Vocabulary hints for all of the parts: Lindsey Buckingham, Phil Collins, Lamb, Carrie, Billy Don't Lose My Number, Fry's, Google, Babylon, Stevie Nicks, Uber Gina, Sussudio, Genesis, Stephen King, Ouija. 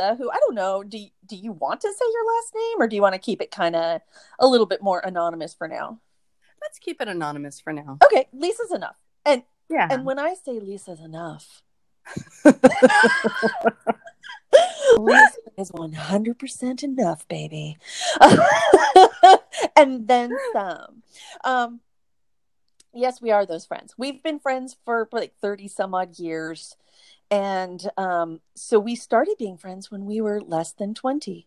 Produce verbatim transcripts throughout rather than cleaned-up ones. Melissa, who I don't know, do, do you want to say your last name, or do you want to keep it kind of a little bit more anonymous for now? Let's keep it anonymous for now. Okay, Lisa's enough. And yeah. And when I say Lisa's enough, Lisa is one hundred percent enough, baby. And then some. Um, yes, we are those friends. We've been friends for like thirty some odd years. And um, so we started being friends when we were less than twenty.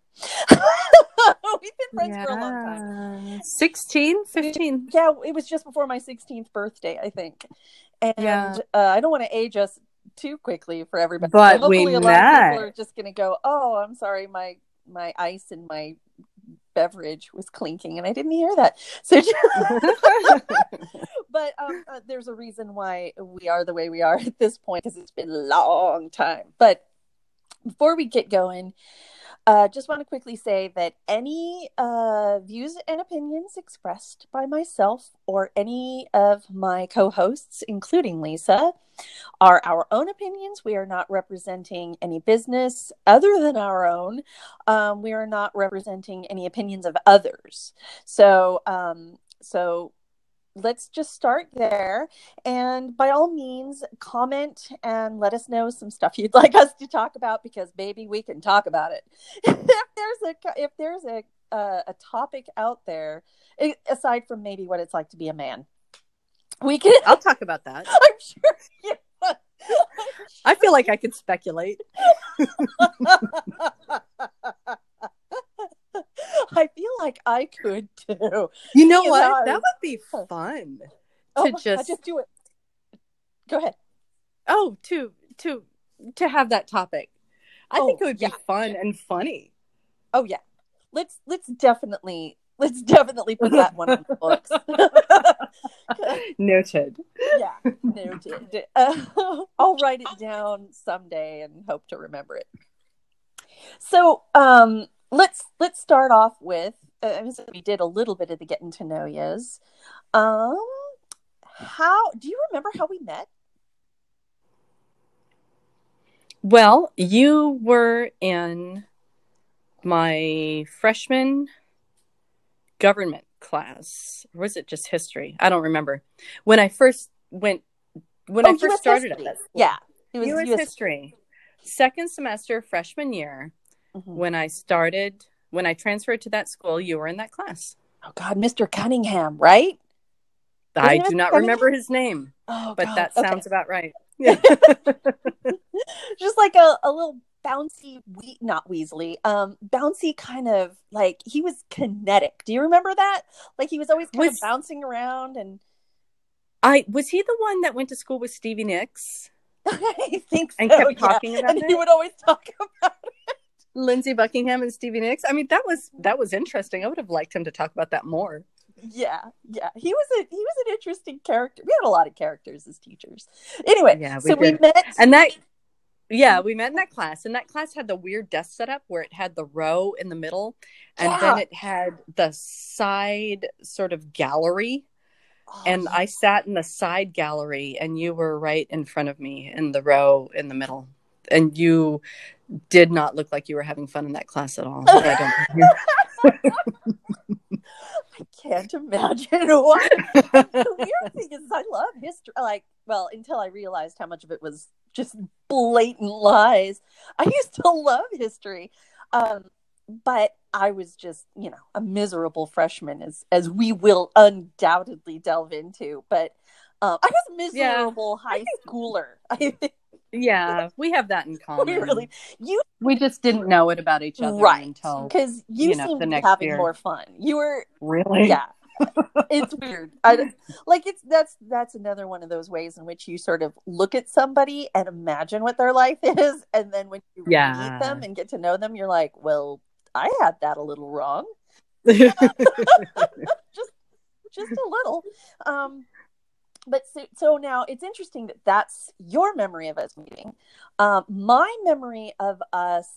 We've been friends yeah. for a long time. sixteen, fifteen Yeah, it was just before my sixteenth birthday, I think. And yeah. uh, I don't want to age us too quickly for everybody. But so we a lot met. Of people are just going to go, oh, I'm sorry, my my ice and my beverage was clinking and I didn't hear that. So but um, uh, there's a reason why we are the way we are at this point, because it's been a long time. But before we get going, Uh, just want to quickly say that any uh, views and opinions expressed by myself or any of my co-hosts, including Lisa, are our own opinions. We are not representing any business other than our own. Um, we are not representing any opinions of others. So, um, so let's just start there. And by all means, comment and let us know some stuff you'd like us to talk about, because baby, we can talk about it. If there's a if there's a uh, a topic out there, aside from maybe what it's like to be a man, we can. I'll talk about that. I'm sure. Yeah. I'm sure. I feel like I could speculate. I feel like I could too. You know what? Know, that would be fun oh, to just... just do it. Go ahead. Oh, to to to have that topic. I oh, think it would be yeah. fun and funny. Oh yeah. Let's let's definitely let's definitely put that one on the books. Noted. Yeah, noted. Uh, I'll write it down someday and hope to remember it. So, um Let's let's start off with, uh, we did a little bit of the getting to know yous. Um, how, do you remember how we met? Well, you were in my freshman government class. Or was it just history? I don't remember. When I first went, when oh, I first U S started history. At this. Yeah. It was U S U S history. Second semester, freshman year. Mm-hmm. When I started, when I transferred to that school, you were in that class. Oh, God, Mister Cunningham, right? I do not remember his name, oh, but God. That sounds okay. about right. Yeah. Just like a, a little bouncy, we- not Weasley, um, bouncy kind of, like, he was kinetic. Do you remember that? Like, he was always kind was, of bouncing around. And I was he the one that went to school with Stevie Nicks? I think so, and kept yeah. talking about and it? And he would always talk about it. Lindsey Buckingham and Stevie Nicks. I mean, that was that was interesting. I would have liked him to talk about that more. Yeah, yeah. He was a he was an interesting character. We had a lot of characters as teachers. Anyway, yeah, we so did. we met and that yeah, we met in that class. And that class had the weird desk setup where it had the row in the middle and yeah. then it had the side sort of gallery. Oh, and I sat in the side gallery and you were right in front of me in the row in the middle. And you did not look like you were having fun in that class at all. I, don't I can't imagine why. The weird thing is I love history. Like, well, until I realized how much of it was just blatant lies. I used to love history. Um, but I was just, you know, a miserable freshman, as, as we will undoubtedly delve into. But um, I was a miserable yeah. high schooler. I think. Yeah, we have that in common. We really, you, we just didn't know it about each other right, until because you, you know, seemed the next having year. More fun. You were really, yeah. It's weird. I, like it's that's that's another one of those ways in which you sort of look at somebody and imagine what their life is, and then when you yeah. meet them and get to know them, you're like, well, I had that a little wrong, just just a little. Um, But so, so now it's interesting that that's your memory of us meeting. Um, my memory of us,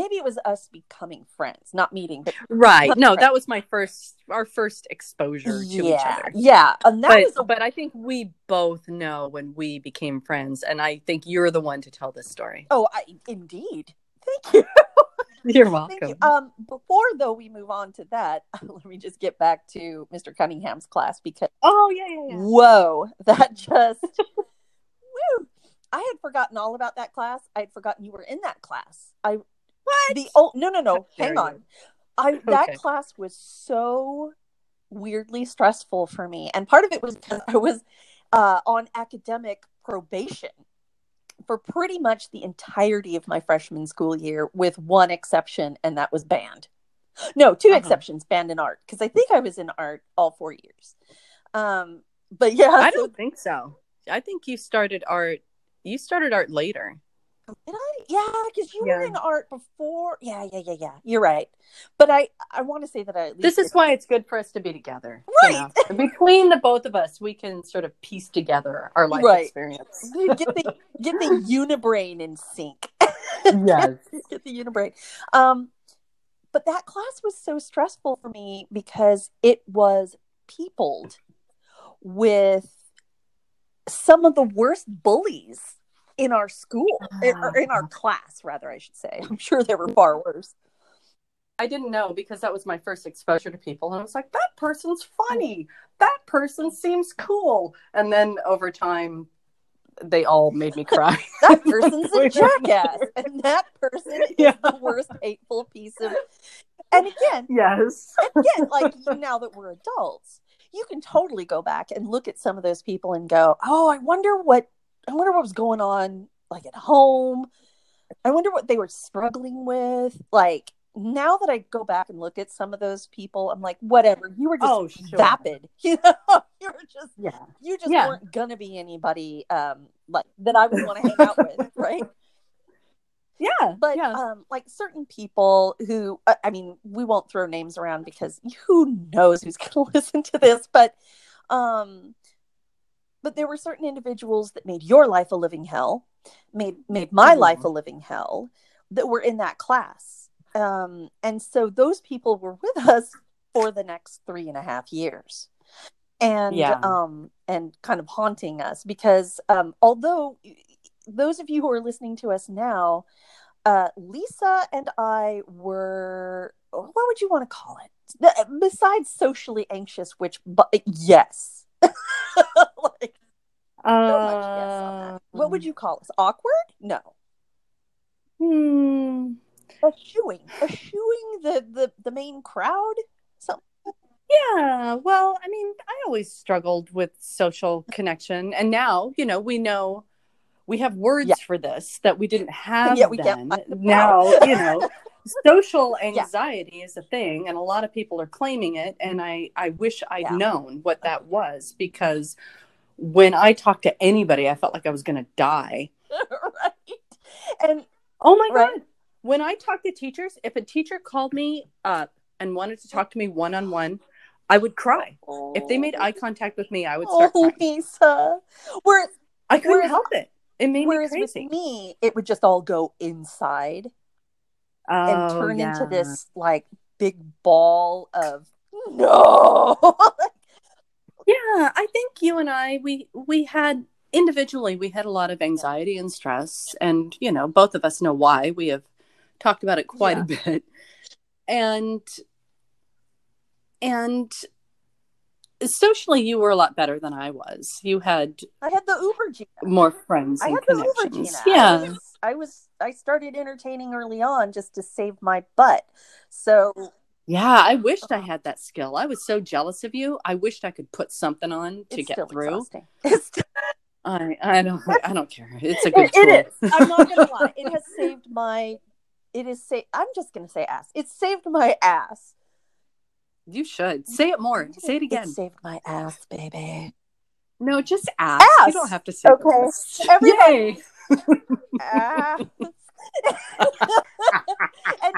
maybe it was us becoming friends, not meeting. But right. No, friends. That was my first, our first exposure to yeah. each other. Yeah. And that but, was a- but I think we both know when we became friends. And I think you're the one to tell this story. Oh, I, indeed. Thank you. You're welcome. Thank you. Um, before, though, we move on to that, let me just get back to Mister Cunningham's class because... Oh, yeah, yeah, yeah. Whoa, that just... woo! I had forgotten all about that class. I had forgotten you were in that class. I What? The oh, No, no, no. Hang on. You? I okay. That class was so weirdly stressful for me. And part of it was because I was uh, on academic probation for pretty much the entirety of my freshman school year, with one exception, and that was band. No, two uh-huh. exceptions, band and art, because I think I was in art all four years. Um, but yeah. I so, don't think so. I think you started art. You started art later. Did I? Yeah, because you yeah. were in art before. Yeah, yeah, yeah, yeah. You're right. But I, I want to say that I at least This is why it's good for us to be together. Right. You know? Between the both of us, we can sort of piece together our life right. experience. Get the get the unibrain in sync. Yes. Get the unibrain. Um, but that class was so stressful for me because it was peopled with some of the worst bullies in our school, or in our class, rather, I should say. I'm sure there were far worse. I didn't know, because that was my first exposure to people. And I was like, that person's funny. That person seems cool. And then over time, they all made me cry. That person's a jackass. And that person yeah. is the worst hateful piece of... And again, yes. again, like, now that we're adults, you can totally go back and look at some of those people and go, oh, I wonder what I wonder what was going on, like, at home. I wonder what they were struggling with. Like, now that I go back and look at some of those people, I'm like, whatever. You were just oh, sure. vapid. You know, you were just, yeah. you just yeah. weren't going to be anybody um, like that I would want to hang out with, right? Yeah. But, yeah. Um, like, certain people who, uh, I mean, we won't throw names around because who knows who's going to listen to this, but... um. But there were certain individuals that made your life a living hell, made made my mm-hmm. life a living hell, that were in that class. Um, and so those people were with us for the next three and a half years. And yeah. um, and kind of haunting us. Because um, although those of you who are listening to us now, uh, Lisa and I were, what would you want to call it? Besides socially anxious, which, but, yes. Like, so much yes on that. What would you call us? Awkward? No. Hmm. Eschewing. Eschewing the, the, the main crowd? Something. Yeah. Well, I mean, I always struggled with social connection. And now, you know, we know we have words yeah. for this that we didn't have yeah, we then. Can't now, you know, social anxiety yeah. is a thing, and a lot of people are claiming it, and I, I wish I'd yeah. known what that was, because when I talked to anybody, I felt like I was going to die. Right. And oh my right. God, when I talked to teachers, if a teacher called me up and wanted to talk to me one-on-one, I would cry. Oh. If they made eye contact with me, I would start oh, crying. Lisa. Whereas, I couldn't whereas, help it. It made me crazy. Whereas with me, it would just all go inside. And turn oh, yeah. into this, like, big ball of no. Yeah, I think you and I, we we had, individually, we had a lot of anxiety yeah. and stress. And, you know, both of us know why. We have talked about it quite yeah. a bit. And, and socially, you were a lot better than I was. You had... I had the Uber Gina. More friends I and connections. I had the Uber Gina. Yeah. I was, I was I started entertaining early on just to save my butt. So yeah, I wished I had that skill. I was so jealous of you. I wished I could put something on to it's get still through. It's still... I I don't I don't care. It's a good it, tool. It is. I'm not gonna lie. It has saved my. It is say. I'm just gonna say ass. It saved my ass. You should say it more. Say it again. It saved my ass, baby. No, just ass. ass. You don't have to say. Okay, this. Everybody. Yay. Ass. And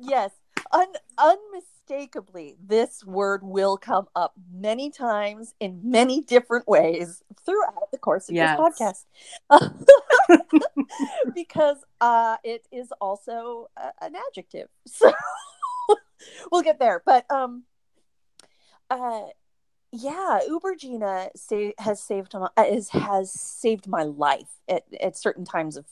yes, un- unmistakably, this word will come up many times in many different ways throughout the course of yes. this podcast, because uh, it is also a- an adjective. So we'll get there. But um, uh, yeah, Uber Gina sa- has saved my, is, has saved my life at, at certain times of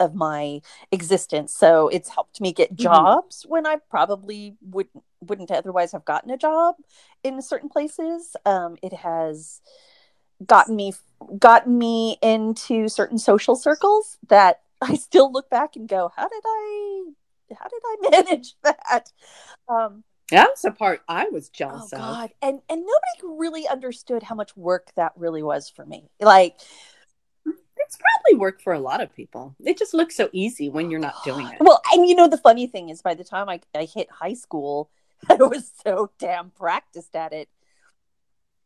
of my existence. So it's helped me get jobs mm-hmm. when I probably wouldn't wouldn't otherwise have gotten a job in certain places. Um, it has gotten me gotten me into certain social circles that I still look back and go, how did I how did I manage that? Um, That's the part I was jealous oh, of. God. And and nobody really understood how much work that really was for me. Like, it's probably work for a lot of people. It just looks so easy when you're not doing it. Well, and you know, the funny thing is by the time I, I hit high school, I was so damn practiced at it,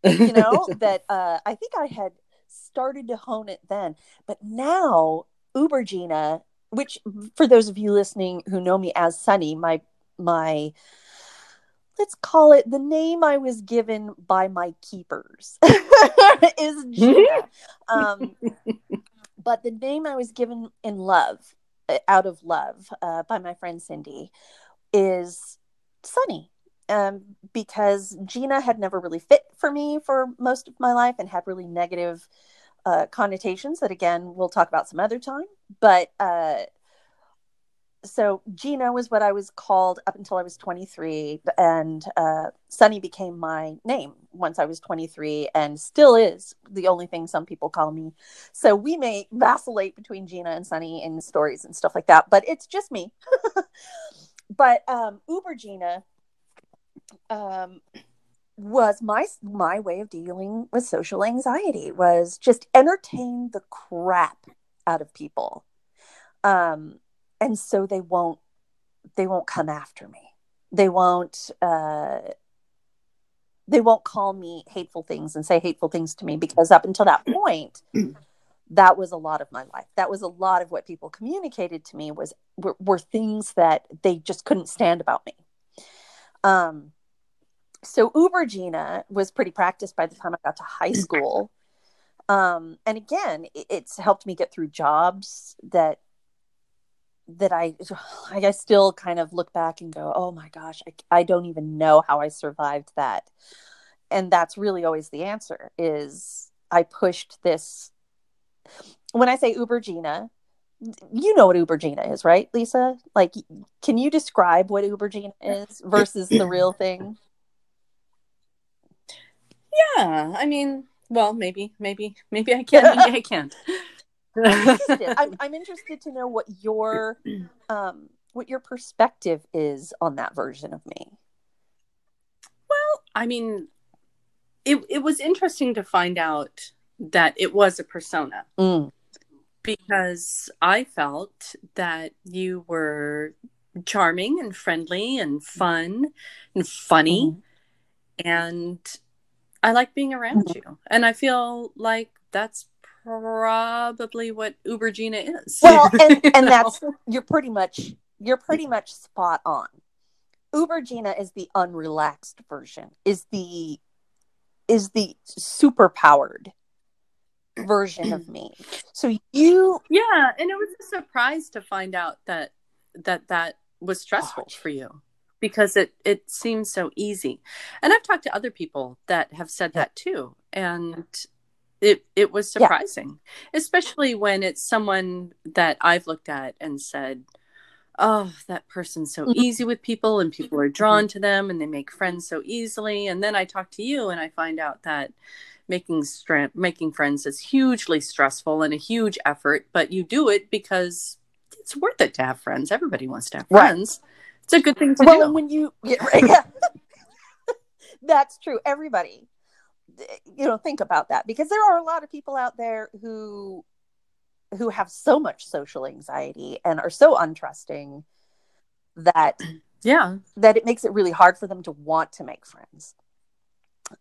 you know, that uh, I think I had started to hone it then. But now, Uber Gina, which for those of you listening who know me as Sunny, my my... let's call it the name I was given by my keepers is Gina. Um, but the name I was given in love, out of love, uh, by my friend Cindy is Sunny. Um, because Gina had never really fit for me for most of my life and had really negative uh, connotations that, again, we'll talk about some other time. But uh so Gina was what I was called up until I was twenty-three, and uh, Sunny became my name once I was twenty-three and still is the only thing some people call me. So we may vacillate between Gina and Sunny in stories and stuff like that, but it's just me. But um, Uber Gina um, was my, my way of dealing with social anxiety, was just entertain the crap out of people. Um, And so they won't, they won't come after me. They won't, uh, they won't call me hateful things and say hateful things to me, because up until that point, that was a lot of my life. That was a lot of what people communicated to me was, were, were things that they just couldn't stand about me. Um, so Uber Gina was pretty practiced by the time I got to high school. Um, and again, it, it's helped me get through jobs that, that I, I still kind of look back and go, oh my gosh, I, I don't even know how I survived that. And that's really always the answer is I pushed this. When I say Uber Gina, you know what Uber Gina is, right, Lisa? Like, can you describe what Uber Gina is versus the real thing? Yeah. I mean, well, maybe, maybe, maybe I can, maybe I can't. I'm interested. I'm, I'm interested to know what your um, what your perspective is on that version of me. Well, I mean, it it was interesting to find out that it was a persona mm. because I felt that you were charming and friendly and fun and funny, mm. and I like being around mm. you, and I feel like that's probably what Uber Gina is. Well, and, and you know? that's you're pretty much you're pretty much spot on. Uber Gina is the unrelaxed version, is the is the superpowered version of me. So you, yeah, and it was a surprise to find out that that that was stressful oh, for you, because it it seems so easy. And I've talked to other people that have said yeah. that too, and. It it was surprising, yeah. especially when it's someone that I've looked at and said, oh, that person's so easy with people and people are drawn to them and they make friends so easily. And then I talk to you and I find out that making str- making friends is hugely stressful and a huge effort, but you do it because it's worth it to have friends. Everybody wants to have friends. Right. It's a good thing to well, do. Well, when you get right, yeah. That's true. Everybody. You know, think about that, because there are a lot of people out there who who have so much social anxiety and are so untrusting that yeah that it makes it really hard for them to want to make friends.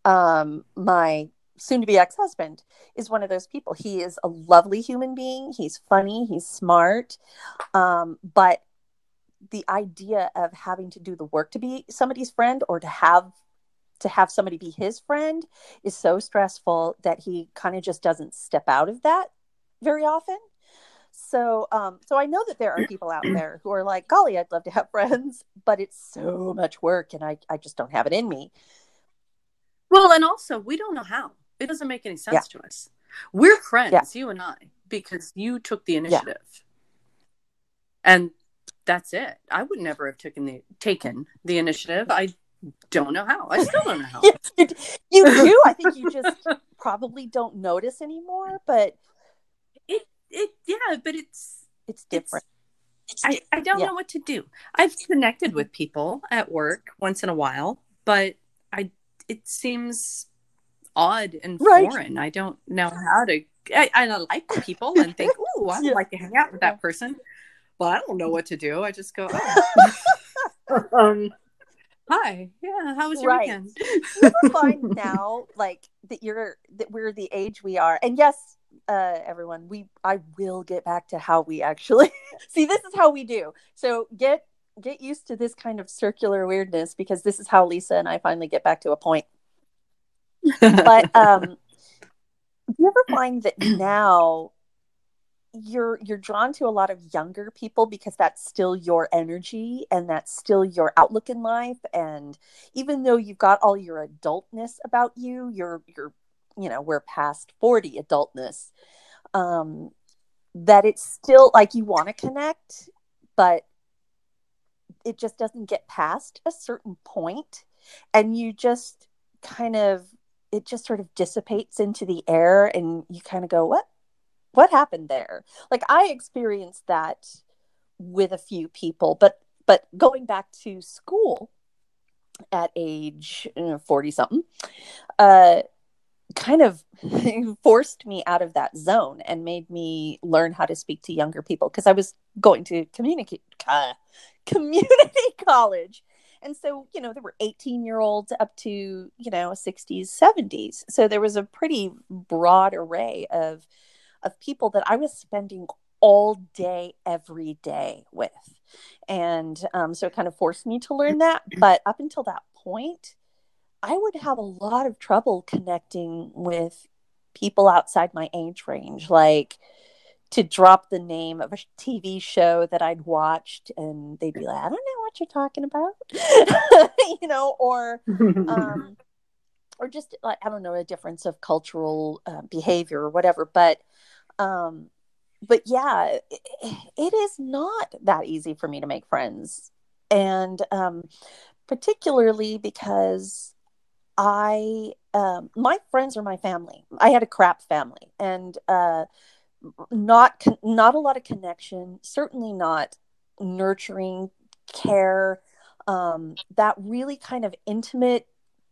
Um, my soon-to-be ex-husband is one of those people. He is a lovely human being. He's funny. He's smart. Um, but the idea of having to do the work to be somebody's friend or to have to have somebody be his friend is so stressful that he kind of just doesn't step out of that very often. So, um, so I know that there are people out there who are like, golly, I'd love to have friends, but it's so much work and I, I just don't have it in me. Well, and also we don't know how. It doesn't make any sense yeah. to us. We're friends, yeah. you and I, because you took the initiative. And that's it. I would never have taken the taken the initiative. I don't know how. I still don't know how. you, you do. I think you just probably don't notice anymore. But it it yeah. But it's it's different. It's, I I don't yeah. know what to do. I've connected with people at work once in a while, but I it seems odd and right. foreign. I don't know how to. I, I don't like people and think, oh, I would yeah. like to hang out with that person. Well, I don't know what to do. I just go, oh. um, hi, yeah, how was your right. weekend? You ever find now, like, that you're, that we're the age we are, and yes, uh, everyone, we, I will get back to how we actually, see, this is how we do. So get, get used to this kind of circular weirdness, because this is how Lisa and I finally get back to a point. But, um, you ever find that now, you're you're drawn to a lot of younger people because that's still your energy and that's still your outlook in life, and even though you've got all your adultness about you, you're you're you know, we're past forty adultness, um that it's still like you want to connect, but it just doesn't get past a certain point, and you just kind of it just sort of dissipates into the air, and you kind of go, what What happened there? Like, I experienced that with a few people, but but going back to school at age forty something, uh, kind of forced me out of that zone and made me learn how to speak to younger people, because I was going to communicate uh, community college. And so, you know, there were eighteen year olds up to, you know, sixties, seventies. So there was a pretty broad array of of people that I was spending all day, every day with. And um, so it kind of forced me to learn that. But up until that point, I would have a lot of trouble connecting with people outside my age range, like to drop the name of a T V show that I'd watched and they'd be like, I don't know what you're talking about, you know, or, um, or just like, I don't know, a difference of cultural uh, behavior or whatever, but Um, but yeah, it, it is not that easy for me to make friends. And, um, particularly because I, um, my friends are my family. I had a crap family, and, uh, not, not a lot of connection, certainly not nurturing care. Um, that really kind of intimate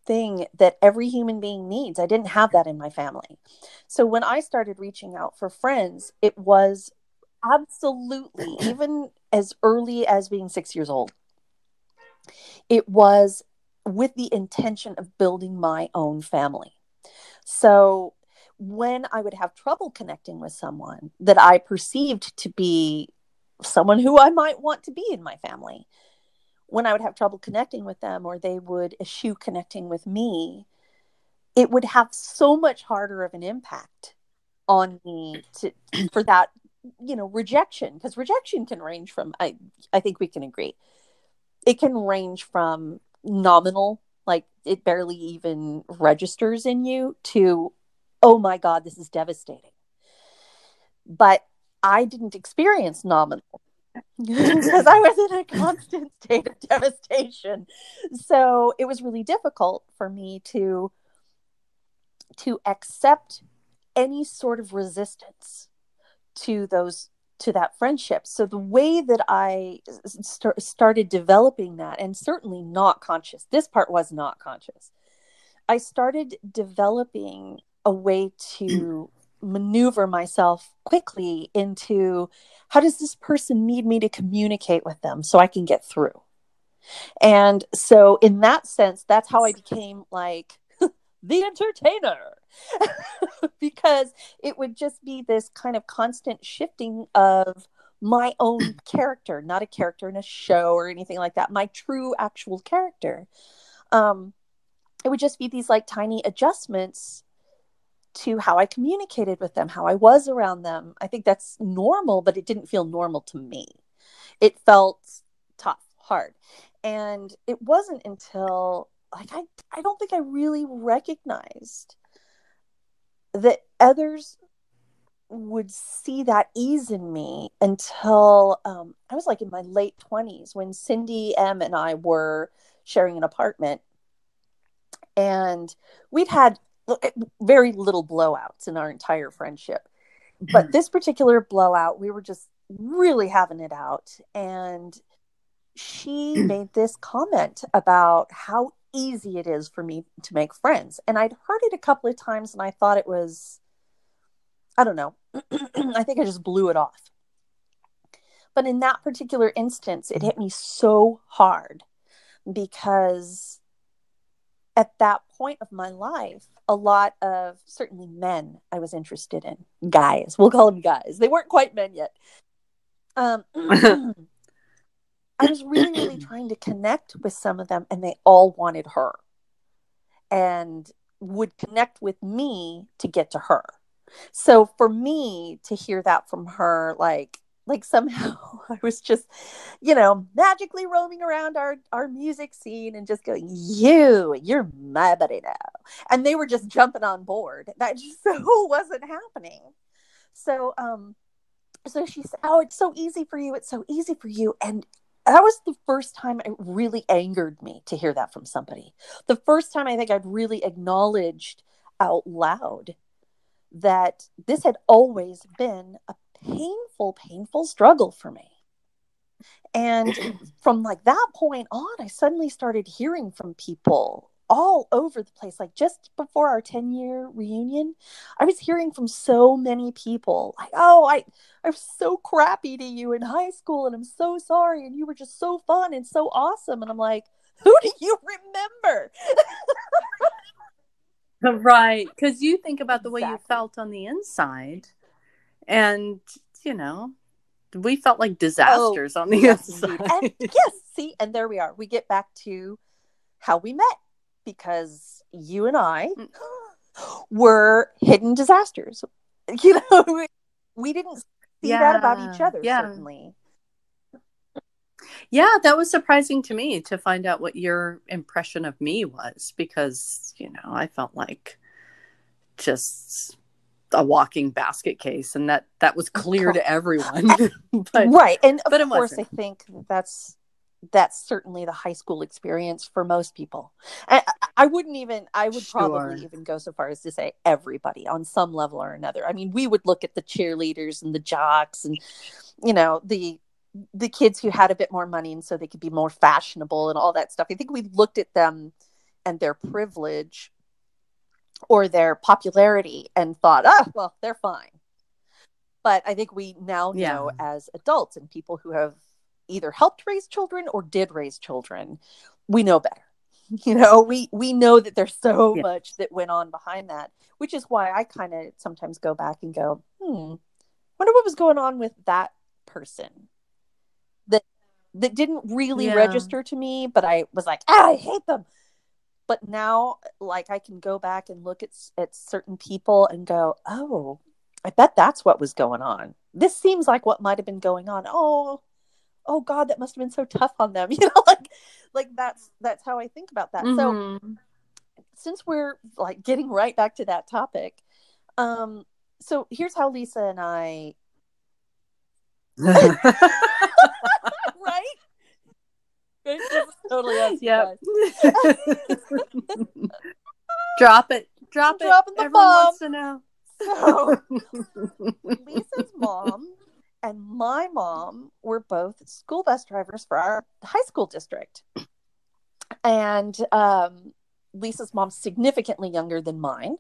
thing that every human being needs. I didn't have that in my family. So when I started reaching out for friends, it was absolutely, even as early as being six years old, it was with the intention of building my own family. So when I would have trouble connecting with someone that I perceived to be someone who I might want to be in my family, when I would have trouble connecting with them, or they would eschew connecting with me, it would have so much harder of an impact on me to, for that, you know, rejection. Because rejection can range from, I, I think we can agree, it can range from nominal, like it barely even registers in you, to, oh my God, this is devastating. But I didn't experience nominal, because I was in a constant state of devastation. So it was really difficult for me to to accept any sort of resistance to those to that friendship. So the way that I st- started developing that, and certainly not conscious, this part was not conscious, I started developing a way to maneuver myself quickly into, how does this person need me to communicate with them so I can get through? And so in that sense, that's how I became like the entertainer, because it would just be this kind of constant shifting of my own character, not a character in a show or anything like that, my true actual character. Um, it would just be these like tiny adjustments to how I communicated with them, how I was around them. I think that's normal, but it didn't feel normal to me. It felt tough, hard. And it wasn't until, like, I, I don't think I really recognized that others would see that ease in me until um, I was like in my late twenties when Cindy M and I were sharing an apartment, and we'd had very little blowouts in our entire friendship. But this particular blowout, we were just really having it out. And she made this comment about how easy it is for me to make friends. And I'd heard it a couple of times and I thought it was, I don't know, I think I just blew it off. But in that particular instance, it hit me so hard because at that point of my life, a lot of certainly men I was interested in. Guys, we'll call them guys. They weren't quite men yet. Um, I was really, really trying to connect with some of them, and they all wanted her and would connect with me to get to her. So for me to hear that from her, like, like somehow I was just, you know, magically roaming around our, our music scene and just going, you, you're my buddy now. And they were just jumping on board. That just so wasn't happening. So, um, so she said, oh, it's so easy for you. It's so easy for you. And that was the first time it really angered me to hear that from somebody. The first time I think I'd really acknowledged out loud that this had always been a painful, painful struggle for me. And from like that point on, I suddenly started hearing from people all over the place. Like just before our ten year reunion, I was hearing from so many people like, oh, I, I was so crappy to you in high school and I'm so sorry. And you were just so fun and so awesome. And I'm like, who do you remember? Right. Because you think about the way exactly. you felt on the inside. And, you know, we felt like disasters oh, on the yes, inside. And, yes, see, and there we are. We get back to how we met because you and I were hidden disasters. You know, we, we didn't see yeah, that about each other, yeah. certainly. Yeah, that was surprising to me to find out what your impression of me was because, you know, I felt like just a walking basket case, and that that was clear to everyone. but, right, and of but course, I think that's that's certainly the high school experience for most people. I, I wouldn't even, I would sure. probably even go so far as to say everybody on some level or another. I mean, we would look at the cheerleaders and the jocks, and you know the the kids who had a bit more money, and so they could be more fashionable and all that stuff. I think we looked at them and their privilege or their popularity and thought, oh, well, they're fine. But I think we now yeah. know as adults and people who have either helped raise children or did raise children, we know better. You know, we, we know that there's so yeah. much that went on behind that, which is why I kind of sometimes go back and go, hmm, wonder what was going on with that person that that didn't really yeah. register to me, but I was like, ah, I hate them. But now, like, I can go back and look at at certain people and go, oh, I bet that's what was going on. This seems like what might have been going on. Oh, oh, God, that must have been so tough on them. You know, like, like that's that's how I think about that. Mm-hmm. So since we're, like, getting right back to that topic, um, so here's how Lisa and I... right? Totally us. Yep. Drop it. Drop it. Dropping the Everyone bomb. Wants to know. So, Lisa's mom and my mom were both school bus drivers for our high school district. And um, Lisa's mom's significantly younger than mine.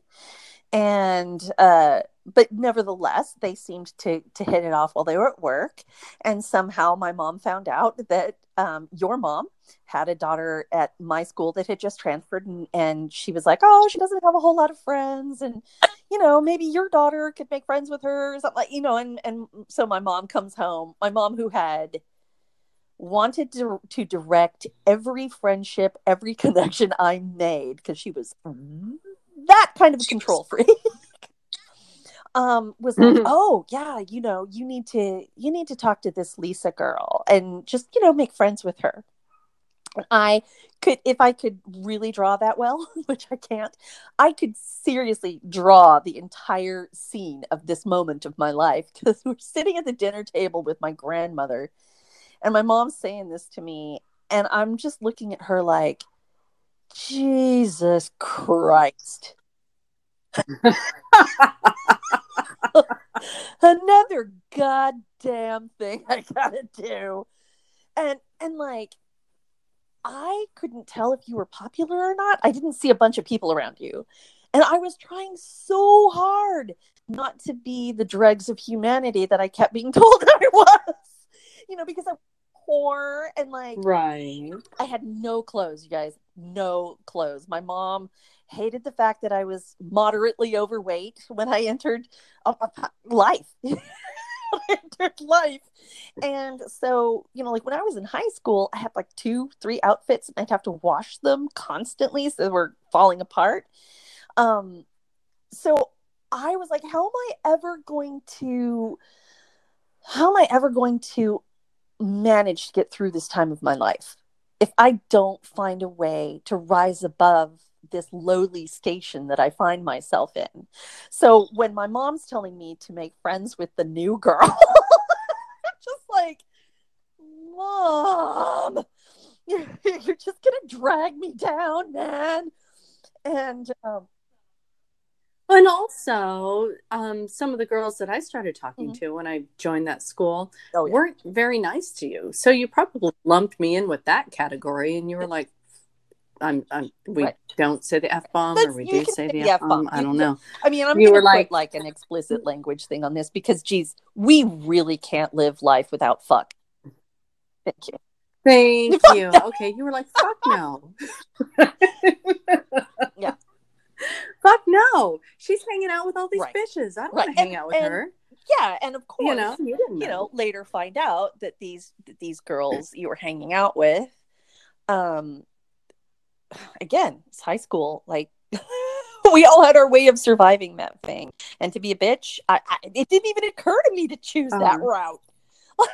And, uh, but nevertheless, they seemed to, to hit it off while they were at work. And somehow my mom found out that um, your mom had a daughter at my school that had just transferred. And, and she was like, oh, she doesn't have a whole lot of friends. And, you know, maybe your daughter could make friends with her or something like, you know, and, and so my mom comes home, my mom who had wanted to, to direct every friendship, every connection I made, because she was that kind of a control freak. um, was like, mm-hmm. oh yeah, you know, you need to you need to talk to this Lisa girl and just, you know, make friends with her. I could, if I could really draw that well, which I can't, I could seriously draw the entire scene of this moment of my life, because we're sitting at the dinner table with my grandmother and my mom's saying this to me, and I'm just looking at her like, Jesus Christ. Another goddamn thing I gotta do. And and like, I couldn't tell if you were popular or not. I didn't see a bunch of people around you. And I was trying so hard not to be the dregs of humanity that I kept being told that I was. You know, because I was poor and like, right. I had no clothes, you guys. No clothes. My mom hated the fact that I was moderately overweight when I entered uh, life. entered life. And so, you know, like when I was in high school, I had like two, three outfits, and I'd have to wash them constantly, so they were falling apart. Um, so I was like, how am I ever going to, how am I ever going to manage to get through this time of my life if I don't find a way to rise above this lowly station that I find myself in? So when my mom's telling me to make friends with the new girl, I'm just like, Mom, you're just going to drag me down, man. And, um, and also, um, some of the girls that I started talking mm-hmm. to when I joined that school oh, yeah. weren't very nice to you. So you probably lumped me in with that category, and you were like, I'm, I'm, we right. don't say the F-bomb, That's, or we do say the F-bomb. F-bomb. I don't know. I mean, I'm you were like, like an explicit language thing on this, because, geez, we really can't live life without fuck. Thank you. Thank you. Okay, you were like, fuck no. Yeah. Fuck no. She's hanging out with all these right. bitches. I don't right. want to hang and, out with and, her. Yeah, and of course, you know, you, you know, later find out that these that these girls you were hanging out with, um, again, it's high school. Like, we all had our way of surviving that thing. And to be a bitch, I, I, it didn't even occur to me to choose um, that route. Like,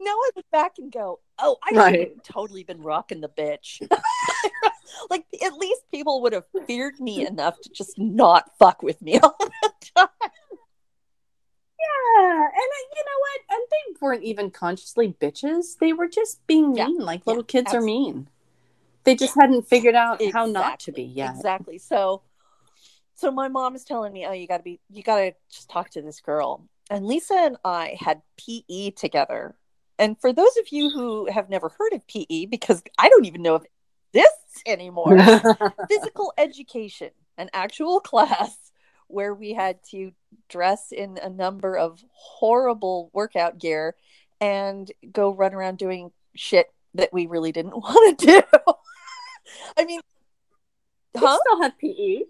now I look back and go, oh, I right. should have totally been rocking the bitch. Like, at least people would have feared me enough to just not fuck with me all the time. Yeah, and I, you know what? And they weren't even consciously bitches. They were just being mean, yeah. like little yeah, kids absolutely. are mean. They just hadn't figured out exactly. how not to be yet. Exactly. So, so my mom is telling me, oh, you gotta be, you gotta just talk to this girl. And Lisa and I had P E together. And for those of you who have never heard of P E, because I don't even know if it exists anymore, physical education, an actual class where we had to dress in a number of horrible workout gear and go run around doing shit that we really didn't want to do. I mean, we huh? still have P E.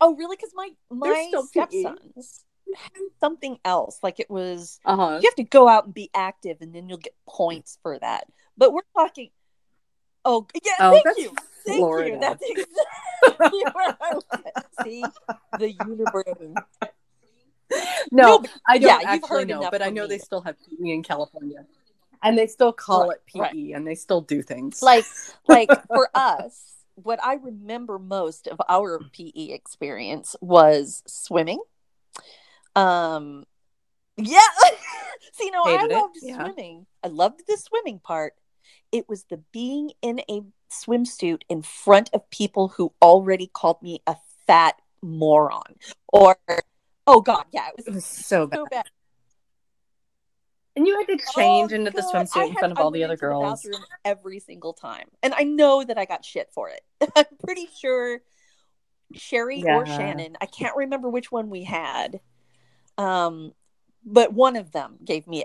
Oh, really? Because my my stepsons had something else. Like, it was uh-huh. you have to go out and be active, and then you'll get points for that. But we're talking. Oh, yeah. Oh, thank that's you. Thank Florida. you. That's exactly where I was. See, the universe. No, no but, I don't yeah, actually know, but I know me. They still have P E in California. And they still call right, it P E, right. and they still do things. Like, like for us, what I remember most of our P E experience was swimming. Um, yeah. See, no, Hated I loved it. swimming. Yeah. I loved the swimming part. It was the being in a swimsuit in front of people who already called me a fat moron. Or, oh, God, yeah. It was, it was so bad. So bad. And you had to change oh, into God. the swimsuit had, in front of I all the other girls the every single time. And I know that I got shit for it. I'm pretty sure Sherry yeah. or Shannon, I can't remember which one we had. Um, but one of them gave me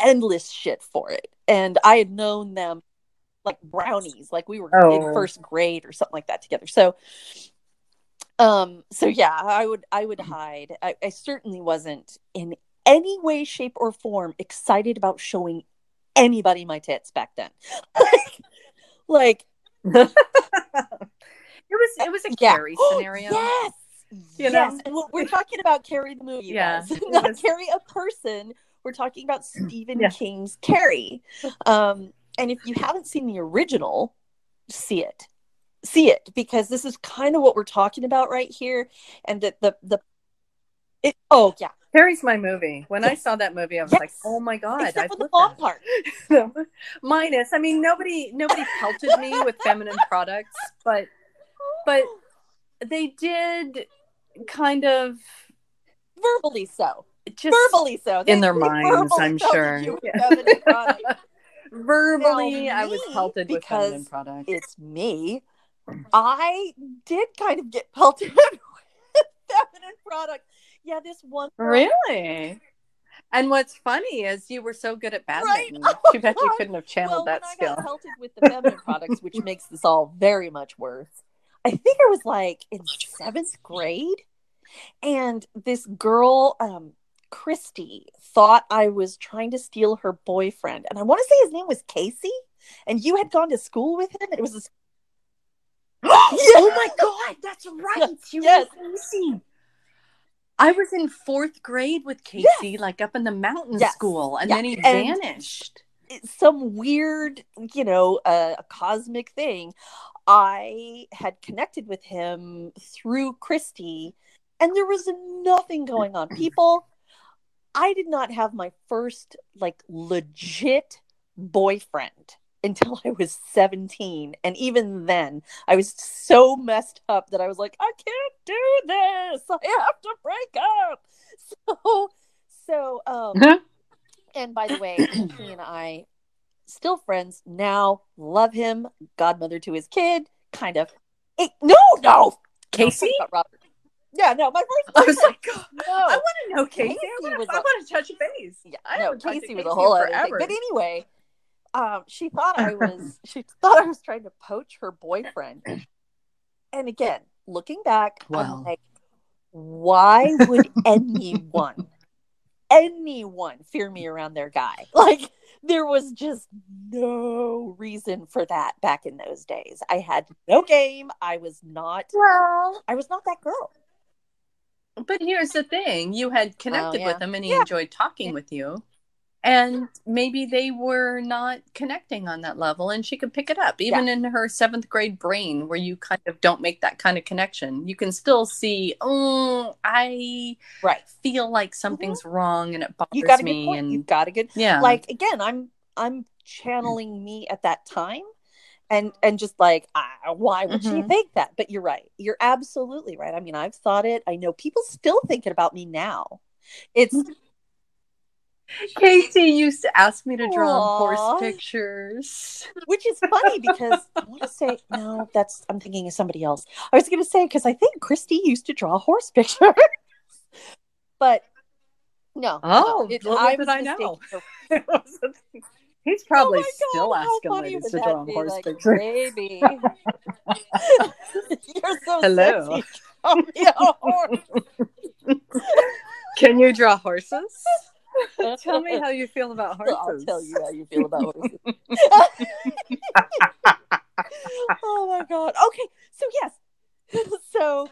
endless shit for it. And I had known them like brownies, like we were oh. in first grade or something like that together. So, um, so yeah, I would, I would hide. I, I certainly wasn't in any way, shape, or form excited about showing anybody my tits back then. like, like it was it was a yeah. Carrie scenario. Yes, you yes. Know? We're talking about Carrie the movie, yeah, guys. Not was... Carrie a person. We're talking about Stephen yeah. King's Carrie. Um, And if you haven't seen the original, see it. See it, because this is kind of what we're talking about right here. And that the, the, it, oh, yeah. Carrie's my movie. When yes. I saw that movie, I was yes. like, oh my God. Except for the bomb part. Minus, I mean, nobody, nobody pelted me with feminine products, but, but they did kind of. Verbally so. Just verbally so. They, in their minds, I'm sure. Yeah. Verbally, now, I was pelted with feminine products. It's me. I did kind of get pelted with feminine products. Yeah, this one. Really? And what's funny is you were so good at badminton. Right? Oh, too bad you couldn't have channeled well, that skill. I got pelted with the feminine products, which makes this all very much worse. I think it was like in seventh grade. And this girl, um, Christy, thought I was trying to steal her boyfriend. And I want to say his name was Casey. And you had gone to school with him. And it was this. Yes! Oh my God, that's right. You yes. were Casey. I was in fourth grade with Casey, yes. like up in the mountain yes. school, and yes. then he and vanished. Some weird, you know, uh, cosmic thing. I had connected with him through Christy, and there was nothing going on. People, I did not have my first, like, legit boyfriend until I was seventeen. And even then, I was so messed up that I was like, I can't do this. I have to break up. So, so, um, mm-hmm. and by the way, he and I still friends now, love him, godmother to his kid, kind of. Hey, no, no. Casey? No, Robert. Yeah, no, my first boyfriend. I was like, oh, no. I want to know Casey. Casey I want to touch base. Yeah, I no, Casey, Casey was a whole other thing. But anyway. Um, she thought I was, she thought I was trying to poach her boyfriend. And again, looking back, wow. I'm like, why would anyone, anyone fear me around their guy? Like, there was just no reason for that back in those days. I had no game. I was not, well, I was not that girl. But here's the thing. You had connected oh, yeah. with him and he yeah. enjoyed talking yeah. with you. And maybe they were not connecting on that level, and she could pick it up. Even yeah. in her seventh grade brain, where you kind of don't make that kind of connection, you can still see, oh, I right. feel like something's mm-hmm. wrong, and it bothers you got a good me. Point. And you got a good, yeah. Like again, I'm I'm channeling me at that time, and and just like, ah, why would mm-hmm. she think that? But you're right. You're absolutely right. I mean, I've thought it. I know people still thinking about me now. It's. Mm-hmm. Casey used to ask me to draw Aww. horse pictures, which is funny because I want to say no. That's I'm thinking of somebody else. I was going to say because I think Christy used to draw horse pictures, but no. Oh, no, it, little I did I know. He's probably oh still God, asking ladies to draw horse like, pictures. Baby, you're so hello. Sexy. Draw me a horse. Can you draw horses? Tell me how you feel about horses. I'll tell you how you feel about horses. Oh my God. Okay. So yes. So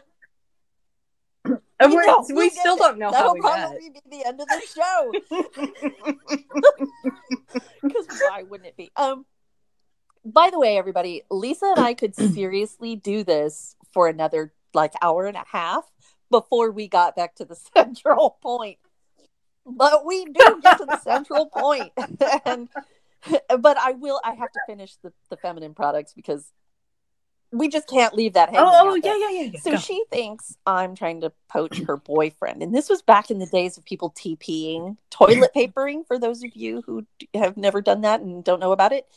and we, know, we still don't know how we met. That'll probably be the end of the show. Because why wouldn't it be? Um by the way, everybody, Lisa and I could seriously do this for another like hour and a half before we got back to the central point. But we do get to the central point. And, but I will, I have to finish the, the feminine products because we just can't leave that hanging. Oh, oh yeah, yeah, yeah, yeah. So Go. She thinks I'm trying to poach her boyfriend. And this was back in the days of people TPing, toilet papering, for those of you who have never done that and don't know about it.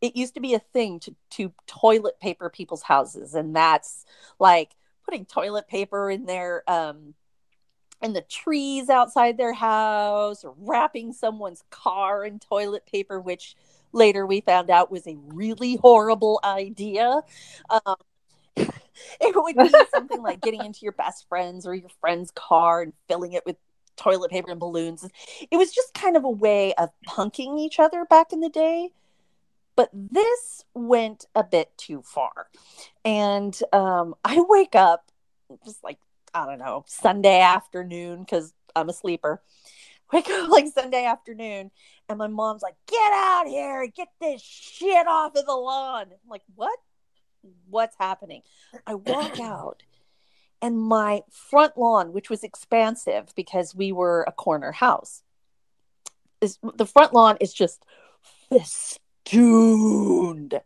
It used to be a thing to, to toilet paper people's houses. And that's like putting toilet paper in their, um, and the trees outside their house, or wrapping someone's car in toilet paper, which later we found out was a really horrible idea. Um, it would be something like getting into your best friend's or your friend's car and filling it with toilet paper and balloons. It was just kind of a way of punking each other back in the day. But this went a bit too far. And um, I wake up just like, I don't know, Sunday afternoon, because I'm a sleeper. wake up like Sunday afternoon, and my mom's like, get out here and get this shit off of the lawn. I'm like, what? What's happening? I walk out, and my front lawn, which was expansive because we were a corner house, is the front lawn is just festooned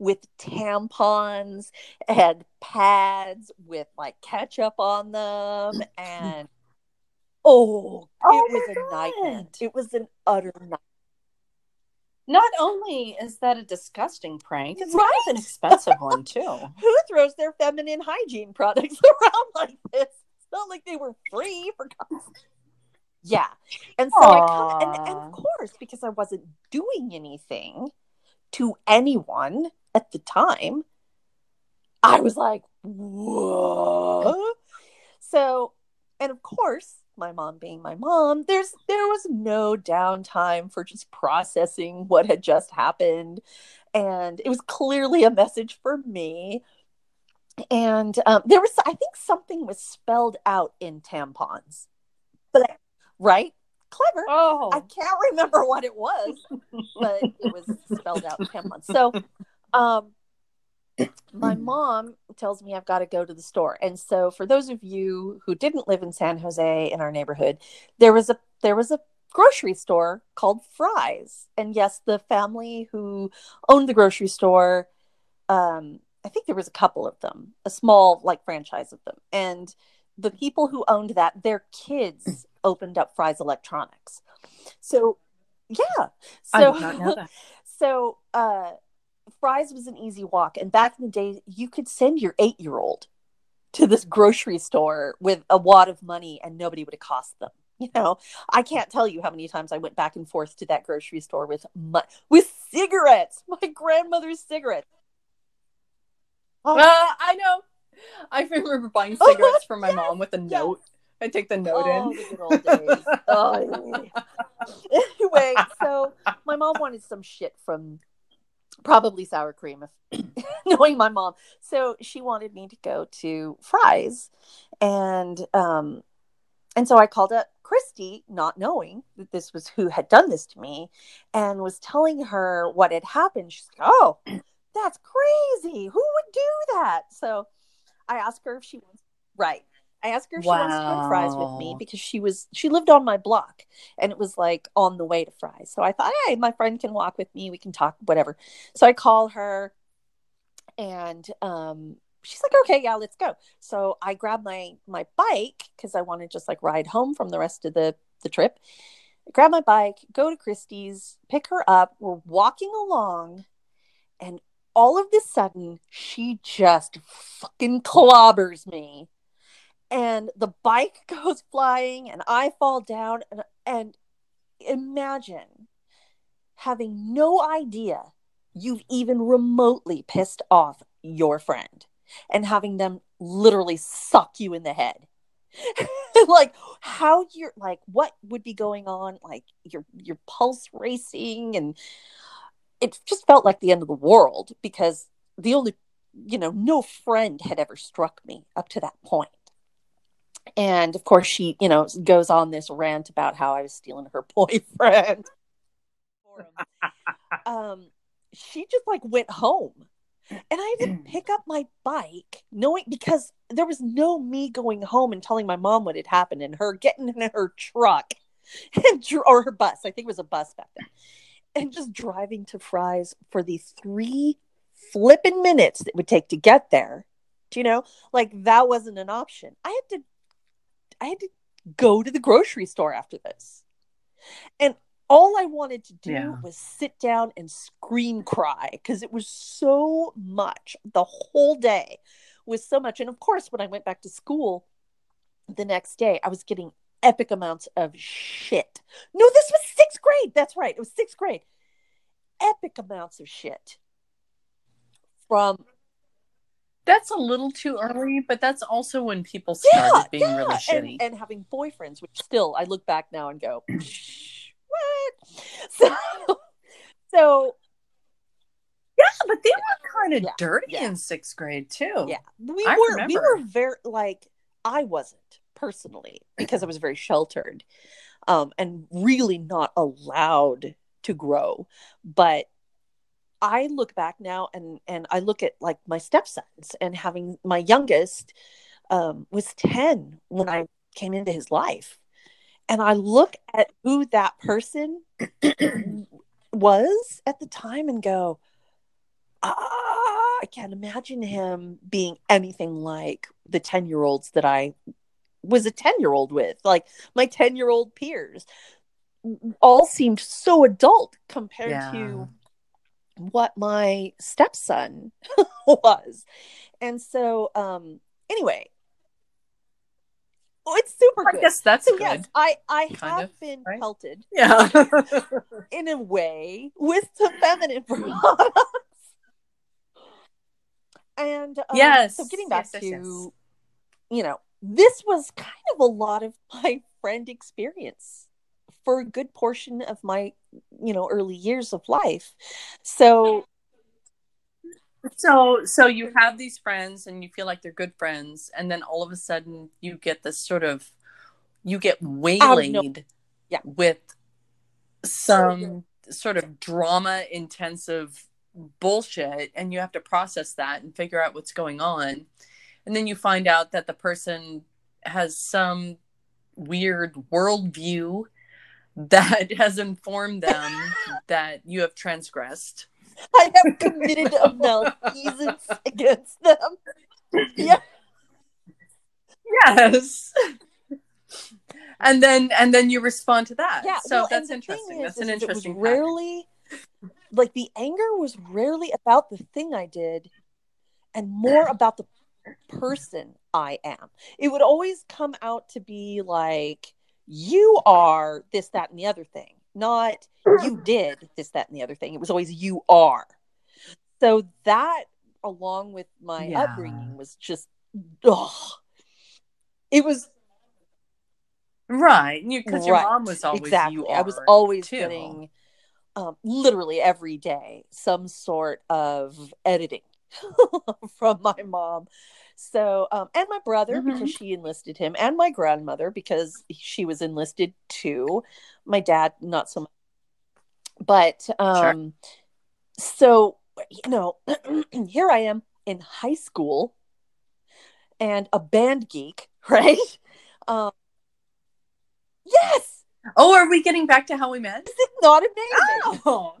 with tampons and pads with like ketchup on them, and oh, oh it was a God. nightmare. It was an utter nightmare. Not only is that a disgusting prank, it's right? an expensive one too. Who throws their feminine hygiene products around like this? It's not like they were free for. Yeah, and so I come, and, and of course, because I wasn't doing anything to anyone at the time, I was like, "Whoa!" So, and of course, my mom being my mom, there's there was no downtime for just processing what had just happened, and it was clearly a message for me. And um, there was, I think, something was spelled out in tampons, but I, right, clever. Oh, I can't remember what it was, but it was spelled out in tampons. So, um. my mom tells me I've got to go to the store. And so for those of you who didn't live in San Jose in our neighborhood, there was a there was a grocery store called Fry's. And yes, the family who owned the grocery store, um, I think there was a couple of them, a small like franchise of them. And the people who owned that, their kids opened up Fry's Electronics. So, yeah. So, I did not know that. So, uh, Fry's was an easy walk, and back in the day, you could send your eight-year-old to this grocery store with a wad of money, and nobody would have cost them. You know, I can't tell you how many times I went back and forth to that grocery store with mu- with cigarettes, my grandmother's cigarettes. Oh, uh, I know. I remember buying cigarettes from my yes, mom with a note. Yes. I take the note oh, in. The good old days. Oh. Anyway, so my mom wanted some shit from. Probably sour cream, if knowing my mom. So she wanted me to go to Fry's, and um, and so I called up Christy, not knowing that this was who had done this to me, and was telling her what had happened. She's like, "Oh, that's crazy! Who would do that?" So I asked her if she was right. I asked her if wow. she wants to go to Fry's with me because she was she lived on my block, and it was like on the way to Fry's. So I thought, hey, my friend can walk with me. We can talk, whatever. So I call her, and um, she's like, okay, yeah, let's go. So I grabbed my my bike because I want to just like ride home from the rest of the, the trip. I grab my bike, go to Christy's, pick her up. We're walking along, and all of a sudden, she just fucking clobbers me. And the bike goes flying, and I fall down. And, and imagine having no idea you've even remotely pissed off your friend and having them literally suck you in the head. Like, how you're like, what would be going on? Like, your, your pulse racing. And it just felt like the end of the world because the only, you know, no friend had ever struck me up to that point. And of course, she, you know, goes on this rant about how I was stealing her boyfriend. um, she just like went home, and I didn't pick up my bike, knowing because there was no me going home and telling my mom what had happened, and her getting in her truck and or her bus. I think it was a bus back then, and just driving to Fry's for the three flipping minutes that it would take to get there. You know, like that wasn't an option. I had to. I had to go to the grocery store after this. And all I wanted to do yeah. was sit down and scream cry because it was so much. The whole day was so much. And of course, when I went back to school the next day, I was getting epic amounts of shit. No, this was sixth grade. That's right. It was sixth grade. Epic amounts of shit from... That's a little too early, but that's also when people started yeah, being yeah. really shitty. And, and having boyfriends, which still, I look back now and go, what? So, so. Yeah, but they were kind of yeah, dirty yeah. in sixth grade, too. Yeah, we I were remember. We were very, like, I wasn't, personally, because I was very sheltered. um, and really not allowed to grow. But I look back now and, and I look at like my stepsons and having my youngest um, was ten when I came into his life. And I look at who that person was at the time and go, ah, I can't imagine him being anything like the ten-year-olds that I was a ten-year-old with, like my ten-year-old peers all seemed so adult compared yeah. to what my stepson was. And so, um, anyway, oh, it's super I good. I guess that's so good. Yes, I, I kind have of, been right? pelted yeah. in a way with some feminine products. And um, yes. so getting back yes, to, yes, yes. you know, this was kind of a lot of my friend experience for a good portion of my, you know, early years of life. So. So, so you have these friends and you feel like they're good friends. And then all of a sudden you get this sort of, you get waylaid um, no. yeah. with some so sort of drama intensive bullshit, and you have to process that and figure out what's going on. And then you find out that the person has some weird worldview that has informed them that you have transgressed. I have committed a malfeasance against them. Yeah. Yes. And then and then you respond to that. Yeah, so well, that's interesting. Is, that's an interesting pattern. Rarely, like the anger was rarely about the thing I did and more about the person I am. It would always come out to be like, you are this, that, and the other thing. Not you did this, that, and the other thing. It was always you are. So that, along with my yeah. upbringing, was just, oh, it was. Right. Because you, right. your mom was always exactly. you are. I was always too. getting um, literally every day some sort of editing from my mom. So, um, and my brother, mm-hmm. because she enlisted him, and my grandmother, because she was enlisted too. My dad, not so much. But, um, sure. so, you know, here I am in high school and a band geek, right? Um, yes. Oh, are we getting back to how we met? Is it not amazing? Oh.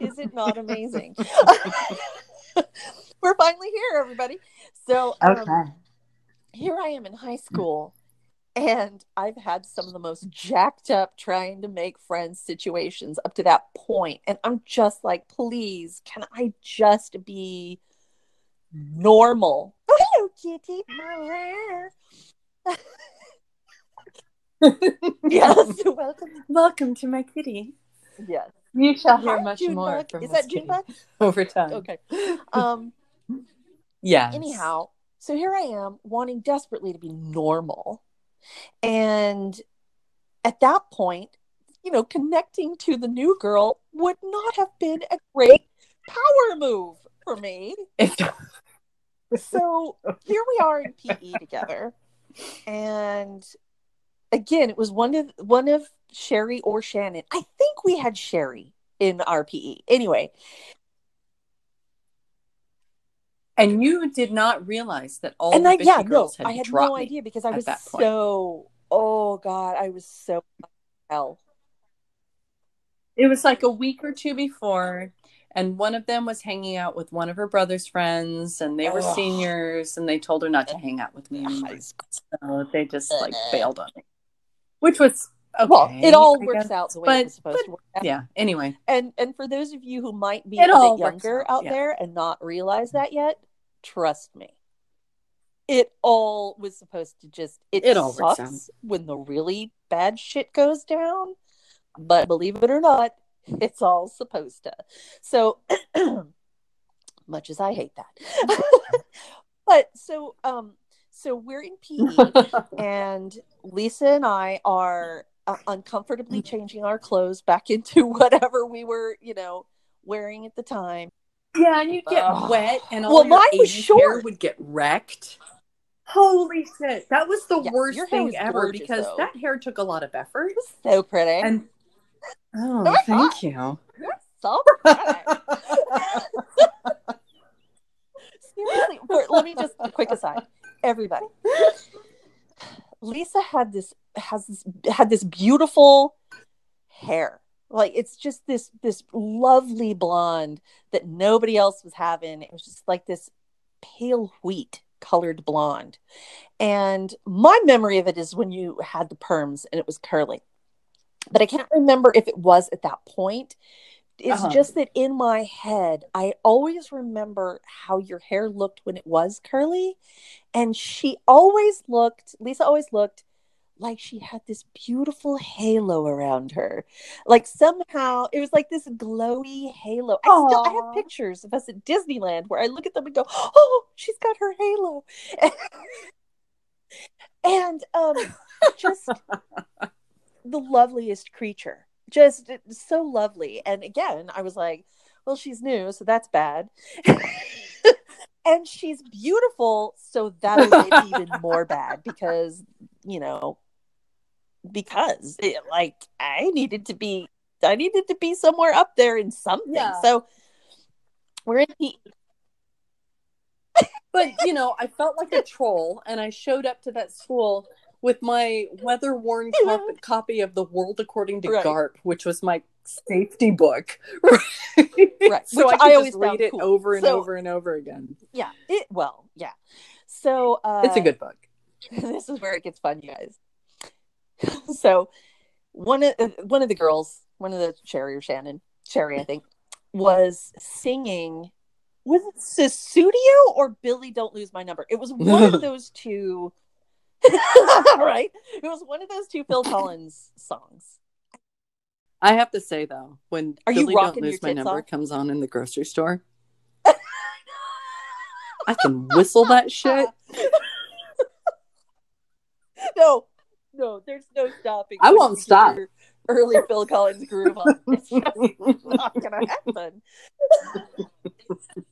Is it not amazing? We're finally here, everybody. So um, okay. here I am in high school, and I've had some of the most jacked up trying to make friends situations up to that point. And I'm just like, please, can I just be normal? Oh, hello, kitty. Yes, welcome. Welcome to my kitty. Yes. You shall hear much June more bug. From Is that Junebug? Over time. Okay. Um, yeah. Anyhow, so here I am wanting desperately to be normal. And at that point, you know, connecting to the new girl would not have been a great power move for me. So here we are in P E together. And again, it was one of one of Sherry or Shannon. I think we had Sherry in our P E. Anyway. And you did not realize that all and the I, yeah, girls no, had I had no idea because I was so, oh God, I was so hell. It was like a week or two before, and one of them was hanging out with one of her brother's friends, and they were oh. seniors, and they told her not to hang out with me. So they just like bailed on it. Which was okay, well, it all I works guess. Out the way but, it was supposed but, to work out. Yeah, anyway. And and for those of you who might be it a bit younger out, out yeah. there and not realize that yet, trust me. It all was supposed to just, it, it all sucks works out. When the really bad shit goes down. But believe it or not, it's all supposed to. So, much as I hate that. But, so, um, so we're in P E and Lisa and I are uh, uncomfortably changing our clothes back into whatever we were, you know, wearing at the time. Yeah, and you'd get uh, wet and all well, your mine was short. Hair would get wrecked. Holy shit. That was the yeah, worst thing ever gorgeous, because though. that hair took a lot of effort. So pretty. And oh, so thank hot. you. You're so pretty. Seriously, let me just quick aside. Everybody. Lisa had this has this, had this beautiful hair. Like, it's just this this lovely blonde that nobody else was having. It was just like this pale wheat colored blonde. And my memory of it is when you had the perms and it was curly. But I can't remember if it was at that point. It's uh-huh. just that in my head, I always remember how your hair looked when it was curly. And she always looked, Lisa always looked like she had this beautiful halo around her. Like somehow it was like this glowy halo. I, still, I have pictures of us at Disneyland where I look at them and go, oh, she's got her halo. And um, just the loveliest creature. Just so lovely. And again, I was like, well, she's new, so that's bad. And she's beautiful, so that'll get even more bad because, you know, because it, like I needed to be, I needed to be somewhere up there in something. Yeah. So we're in the. But, you know, I felt like a troll and I showed up to that school with my weather-worn cop- copy of The World According to right. Garp, which was my safety book. Right. Right. So which I, I always just read it cool. over and so, over and over again. Yeah. It well, yeah. So uh, it's a good book. This is where it gets fun, you guys. So one of uh, one of the girls, one of the Cherry or Shannon, Cherry, I think, was singing. Was it Sussudio or Billy Don't Lose My Number? It was one of those two. Right, it was one of those two Phil Collins songs. I have to say though, when Are Billy you Don't Lose My Number off? comes on in the grocery store, I can whistle that shit. No, no, there's no stopping. I won't stop. Early Phil Collins groove on. It's just not gonna happen.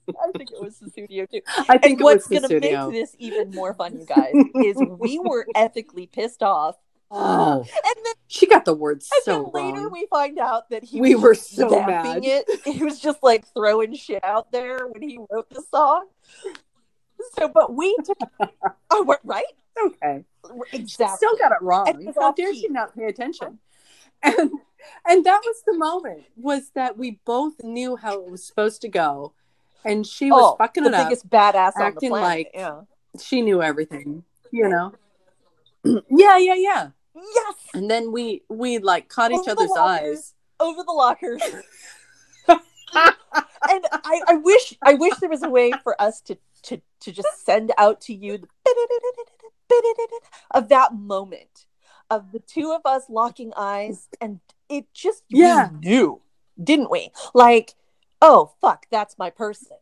I think it was Sussudio too. I think and it what's was gonna studio. make this even more fun, you guys, is we were ethically pissed off. Oh, and then she got the words so wrong. And then later we find out that he we was were so mad. It. He was just like throwing shit out there when he wrote the song. So, but we took. Oh, right. Okay. Exactly. Still got it wrong. How dare she not pay attention? And and that was the moment, was that we both knew how it was supposed to go. And she was oh, fucking it up. The biggest badass on the planet. Like yeah. She knew everything, you know? yeah, yeah, yeah. Yes! And then we, we like, caught over each other's lockers, eyes. Over the lockers. And I, I wish I wish there was a way for us to, to, to just send out to you the of that moment. Of the two of us locking eyes, and it just yeah. we knew, didn't we? Like, oh fuck, that's my person.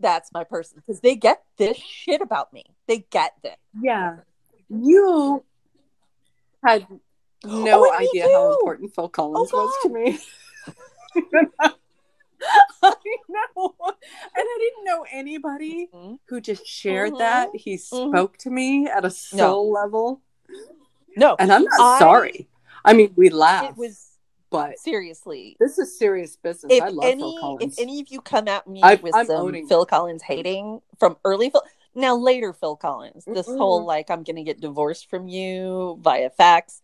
That's my person. Because they get this shit about me. They get this. Yeah. You had no oh, idea how important Phil Collins oh, was to me. I know. And I didn't know anybody mm-hmm. who just shared mm-hmm. that. He mm-hmm. spoke to me at a soul no. level. No, and I'm not I, sorry. I mean, we laughed. It was, but seriously, this is serious business. If I love any, Phil Collins. If any of you come at me I, with I'm some Phil it. Collins hating from early Phil, now later Phil Collins, this mm-hmm. whole like I'm gonna get divorced from you via fax.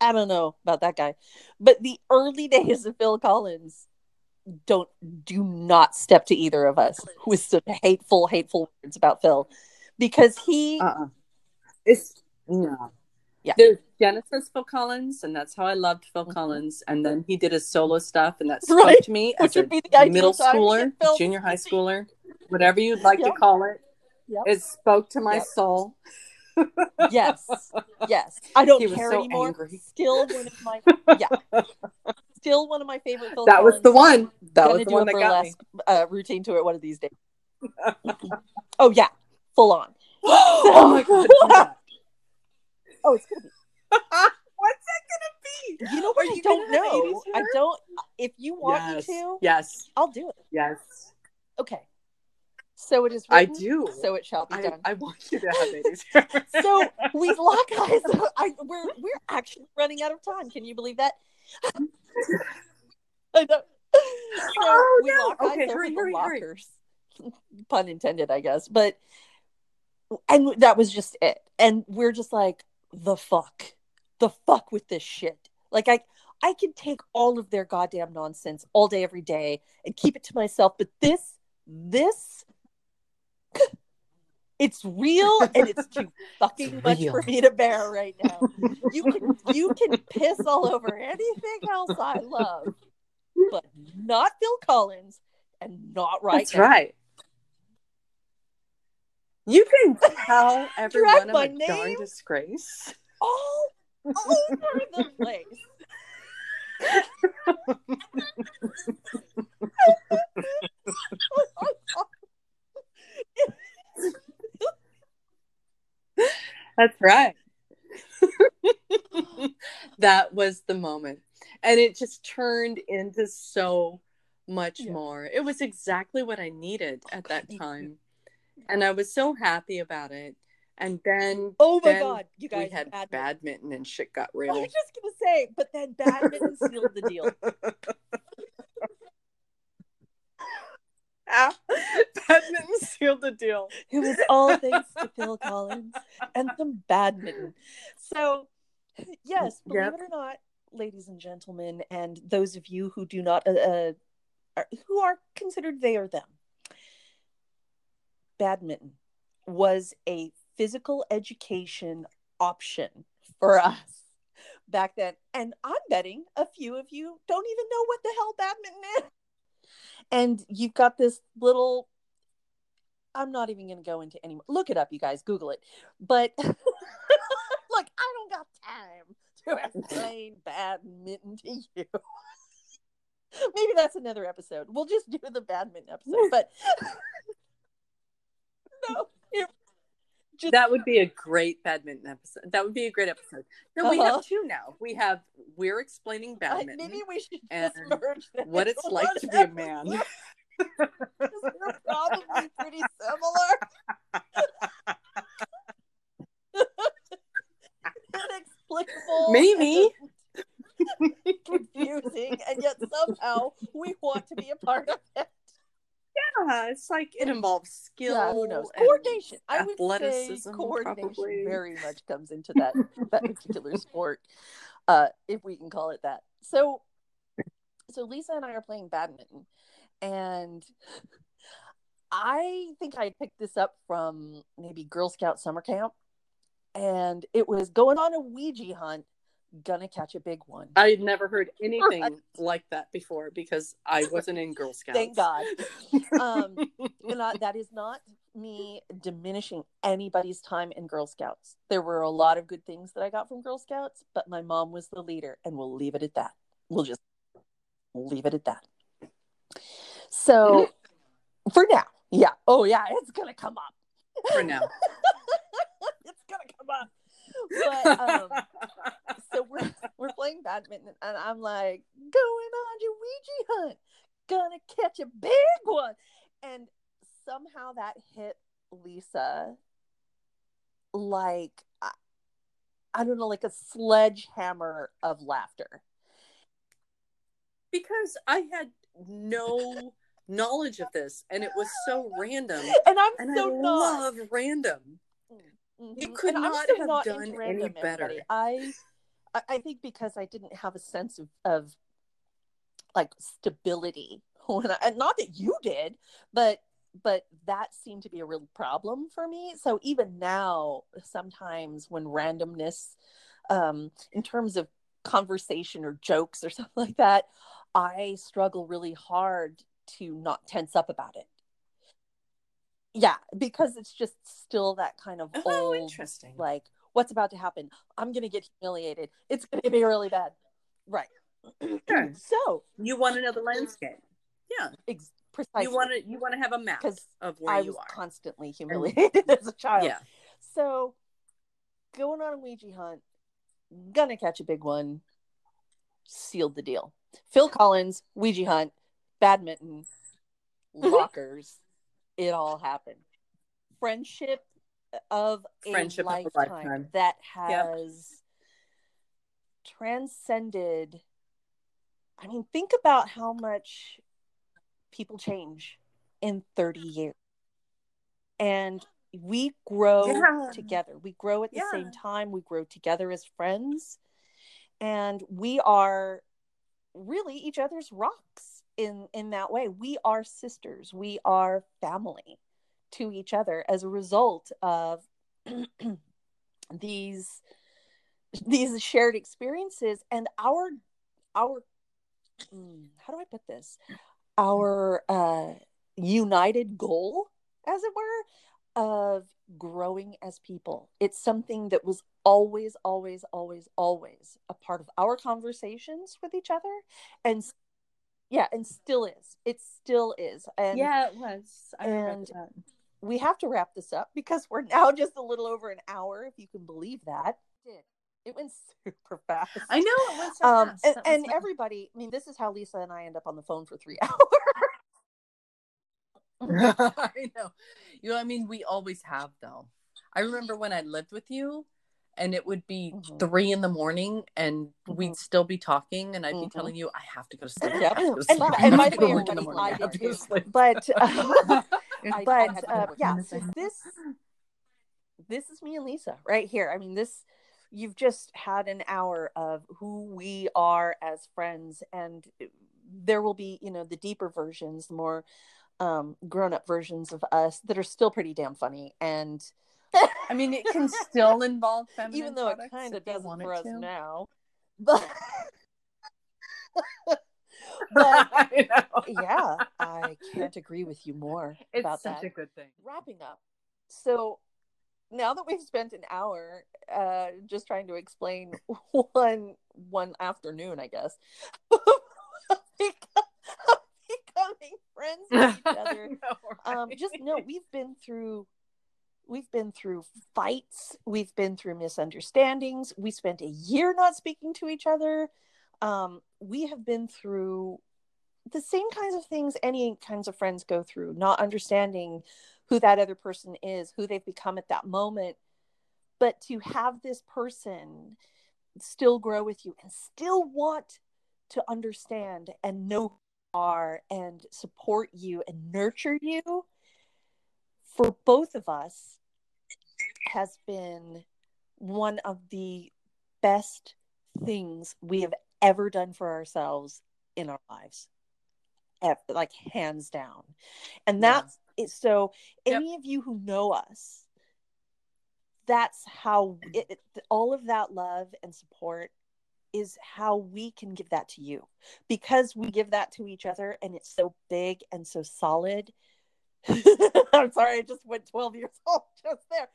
I don't know about that guy, but the early days of Phil Collins don't do not step to either of us with some hateful, hateful words about Phil because he, uh-uh. it's no. Yeah. There's Genesis Phil Collins, and that's how I loved Phil mm-hmm. Collins. And then he did his solo stuff, and that spoke right? to me as a middle schooler, junior high schooler, whatever you'd like yep. to call it. Yep. It spoke to my yep. soul. Yes, yes. I don't he care so anymore. Angry. Still one of my yeah. Still one of my favorite Phil that Collins. Was the one. That was the one that got me. Uh, routine to it one of these days. Oh yeah, full on. Oh my god. Oh, it's gonna be. What's that gonna be? You know what? You I don't know. I don't. If you want yes. me to, yes, I'll do it. Yes. Okay. So it is written, I do. So it shall be I, done. I want you to have babies. So we lock eyes. I, we're we're actually running out of time. Can you believe that? I know. You know, oh, we no. lock okay, eyes hurry, hurry, lockers. Hurry. Pun intended, I guess. But and that was just it. And we're just like, the fuck, the fuck with this shit. Like I, I could take all of their goddamn nonsense all day, every day, and keep it to myself. But this, this. It's real, and it's too fucking it's much for me to bear right now. You can you can piss all over anything else I love, but not Phil Collins, and not right That's now. That's right. You can tell everyone I'm a darn disgrace all over the place. That's right. That was the moment. And it just turned into so much yeah. more. It was exactly what I needed at that time. And I was so happy about it. And then oh my then god, you guys we had badminton. badminton and shit got real. I was just gonna say, but then badminton sealed the deal. Badminton sealed the deal. It was all thanks to Phil Collins and some badminton. So, yes, believe yep. it or not, ladies and gentlemen, and those of you who do not, uh, uh, are, who are considered they or them, badminton was a physical education option for us back then. And I'm betting a few of you don't even know what the hell badminton is. And you've got this little, I'm not even going to go into any, look it up, you guys, Google it. But look, I don't got time to explain badminton to you. Maybe that's another episode. We'll just do the badminton episode. But no, it, just... that would be a great badminton episode. That would be a great episode. No, uh-huh. we have two now. We have, we're explaining badminton. Uh, maybe we should just merge that. What it's like to be a man. They're probably pretty similar. Inexplicable. Maybe. Confusing, and yet somehow we want to be a part of it. Yeah, it's like it involves skill. Yeah, who knows? Coordination. I would say coordination probably. Very much comes into that, that particular sport, uh, if we can call it that. So, so Lisa and I are playing badminton, and I think I picked this up from maybe Girl Scout summer camp, and it was going on a Ouija hunt. Gonna catch a big one. I had never heard anything like that before because I wasn't in Girl Scouts. Thank God. Um, and I, that is not me diminishing anybody's time in Girl Scouts. There were a lot of good things that I got from Girl Scouts, but my mom was the leader, and we'll leave it at that. We'll just leave it at that. So for now, yeah. Oh, yeah, it's gonna come up. For now. It's gonna come up. But um, so we're we're playing badminton, and I'm like, going on your Ouija hunt, gonna catch a big one, and somehow that hit Lisa like I, I don't know, like a sledgehammer of laughter, because I had no knowledge of this, and it was so random, and I'm and so I not. love random. Mm-hmm. You could and not have not done any better. Everybody. I, I think because I didn't have a sense of, of like stability when I, and not that you did, but but that seemed to be a real problem for me. So even now, sometimes when randomness, um, in terms of conversation or jokes or something like that, I struggle really hard to not tense up about it. Yeah, because it's just still that kind of oh, old, interesting. Like, what's about to happen? I'm going to get humiliated. It's going to be really bad. Right. Sure. So. You want to know the landscape. Yeah. Ex- precisely. You want to you want to have a map of where I you are. I was constantly humiliated as a child. Yeah. So, going on a Ouija hunt, gonna catch a big one, sealed the deal. Phil Collins, Ouija hunt, badminton, lockers. it all happened. Friendship of a Friendship lifetime, of a lifetime that has yep. transcended. I mean, think about how much people change in thirty years. And we grow yeah. together. We grow at the yeah. same time. We grow together as friends. And we are really each other's rocks in, in that way. We are sisters. We are family to each other as a result of these these shared experiences and our our how do I put this? Our uh, united goal, as it were, of growing as people. It's something that was always, always, always, always a part of our conversations with each other. And yeah, and still is. It still is. And yeah, it was. I and that. We have to wrap this up because we're now just a little over an hour, if you can believe that. It went super fast. I know it went so um, fast. And, and everybody, I mean, this is how Lisa and I end up on the phone for three hours. I know. You know, I mean, we always have, though. I remember when I lived with you, and it would be mm-hmm. three in the morning, and mm-hmm. we'd still be talking, and I'd mm-hmm. be telling you, I have to go to sleep. I have to go to sleep. And by the way, everybody, I did too. But, uh, but uh, yeah, so this, this is me and Lisa right here. I mean, this, you've just had an hour of who we are as friends, and there will be, you know, the deeper versions, the more um, grown-up versions of us that are still pretty damn funny. And I mean, it can still involve feminine even though it kind of doesn't for us to. Now. But, but I know. Yeah, I can't agree with you more it's about that. It's such a good thing. Wrapping up. So now that we've spent an hour uh, just trying to explain one one afternoon, I guess, of becoming friends with each other. No, right? um, just no, we've been through. We've been through fights. We've been through misunderstandings. We spent a year not speaking to each other. Um, we have been through the same kinds of things any kinds of friends go through, not understanding who that other person is, who they've become at that moment. But to have this person still grow with you and still want to understand and know who you are and support you and nurture you, for both of us, has been one of the best things we have ever done for ourselves in our lives, like hands down. And that's yeah. it. So any yep. of you who know us, that's how it, it, all of that love and support is how we can give that to you, because we give that to each other, and it's so big and so solid. I'm sorry, I just went twelve years old just there.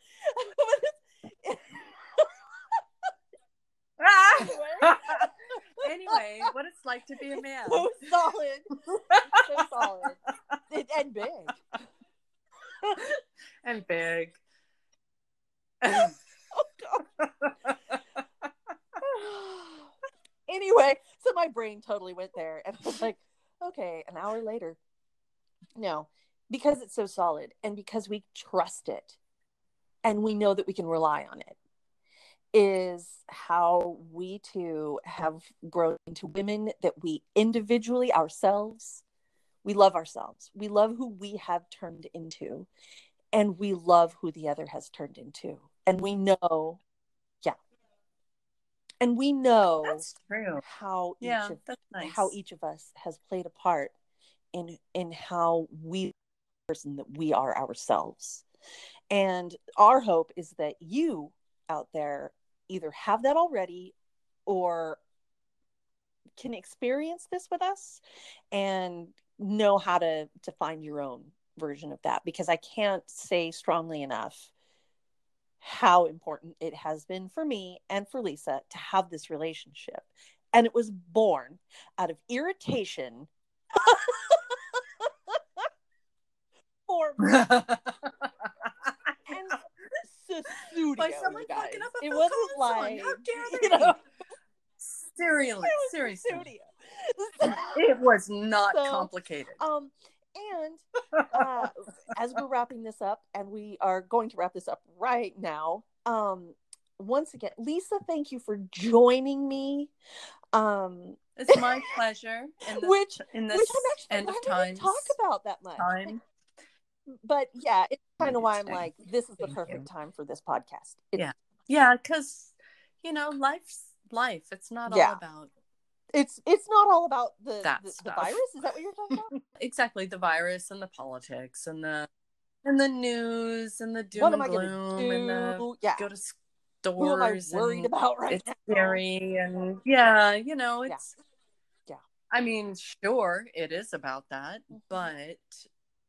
Anyway, what it's like to be a man. So solid. So solid. It, and big. And big. Oh, God. Anyway, so my brain totally went there. And I was like, okay, an hour later. No. Because it's so solid, and because we trust it, and we know that we can rely on it, is how we too have grown into women that we individually ourselves, we love ourselves. We love who we have turned into, and we love who the other has turned into. And we know, yeah. And we know that's true. How each yeah, of, that's nice. How each of us has played a part in in how we person that we are ourselves. And our hope is that you out there either have that already or can experience this with us and know how to to find your own version of that, because I can't say strongly enough how important it has been for me and for Lisa to have this relationship. And it was born out of irritation and Sussudio, by someone fucking up a Phil Collins song. It wasn't like, how dare you know, seriously, seriously, it was not so, complicated. Um, And uh, as we're wrapping this up, and we are going to wrap this up right now. Um, once again, Lisa, thank you for joining me. Um, it's my pleasure. In this, which in this which actually, end of time, talk about that much. Time. But yeah, it's kind of why I'm like, this is the thank perfect you. Time for this podcast. It's, yeah, yeah, because you know, life's life. It's not yeah. all about. It's it's not all about the, the, the virus. Is that what you're talking about? Exactly, the virus and the politics and the and the news and the doom what and am gloom I do? And the yeah. go to stores. Who am I worried about right it's now? It's scary and yeah, you know, it's yeah. yeah. I mean, sure, it is about that, but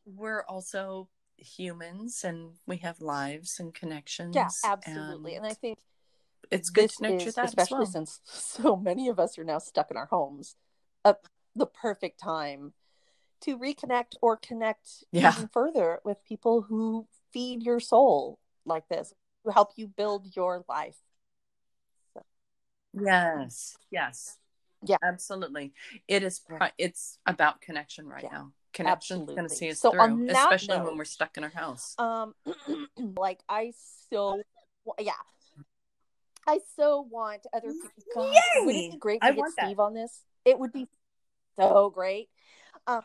we're also humans and we have lives and connections. Yeah, absolutely, and, and I think. It's good this to nurture is, that especially well. Since so many of us are now stuck in our homes, uh, the perfect time to reconnect or connect yeah. even further with people who feed your soul like this, who help you build your life. So. Yes, yes, yeah, absolutely. It is. Pri- it's about connection right yeah. now. Connection's going to see us so through, especially note, when we're stuck in our house. Um, like I still, well, yeah. I so want other people. Yay! Would it be great to I get Steve that. On this? It would be so great. Um,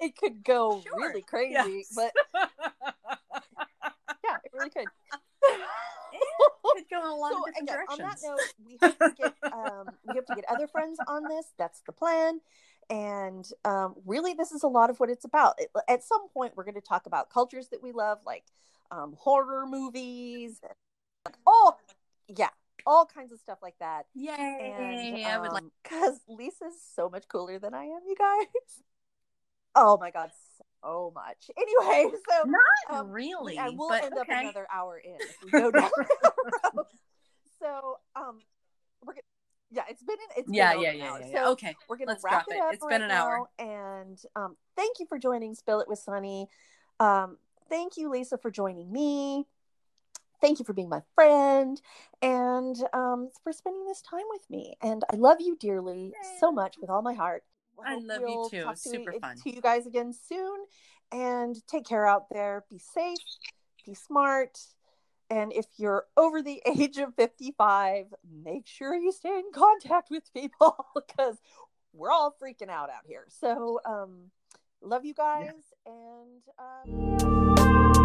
it could go sure. really crazy, yes. but yeah, it really could. It could go a lot so, of different again, directions. On that note, we have to get um, we have to get other friends on this. That's the plan. And um, really, this is a lot of what it's about. It, at some point, we're going to talk about cultures that we love, like. Um, horror movies, all yeah, all kinds of stuff like that. Yay! And, um, I would like because Lisa's so much cooler than I am, you guys. Oh my god, so much. Anyway, so not um, really. I will end okay. up another hour in if we go down the road. So um, we're gonna, yeah, it's been an it's yeah, been yeah, yeah, yeah, yeah. So okay, we're gonna Let's wrap it up. It. It's right been an hour, now, and um, thank you for joining Spill It with Sunny. Um. Thank you, Lisa, for joining me. Thank you for being my friend and um, for spending this time with me. And I love you dearly Yay. So much with all my heart. I, I love you too. Talk to Super you, fun. To you guys again soon. And take care out there. Be safe. Be smart. And if you're over the age of fifty-five, make sure you stay in contact with people because we're all freaking out out here. So um, love you guys. Yeah. And um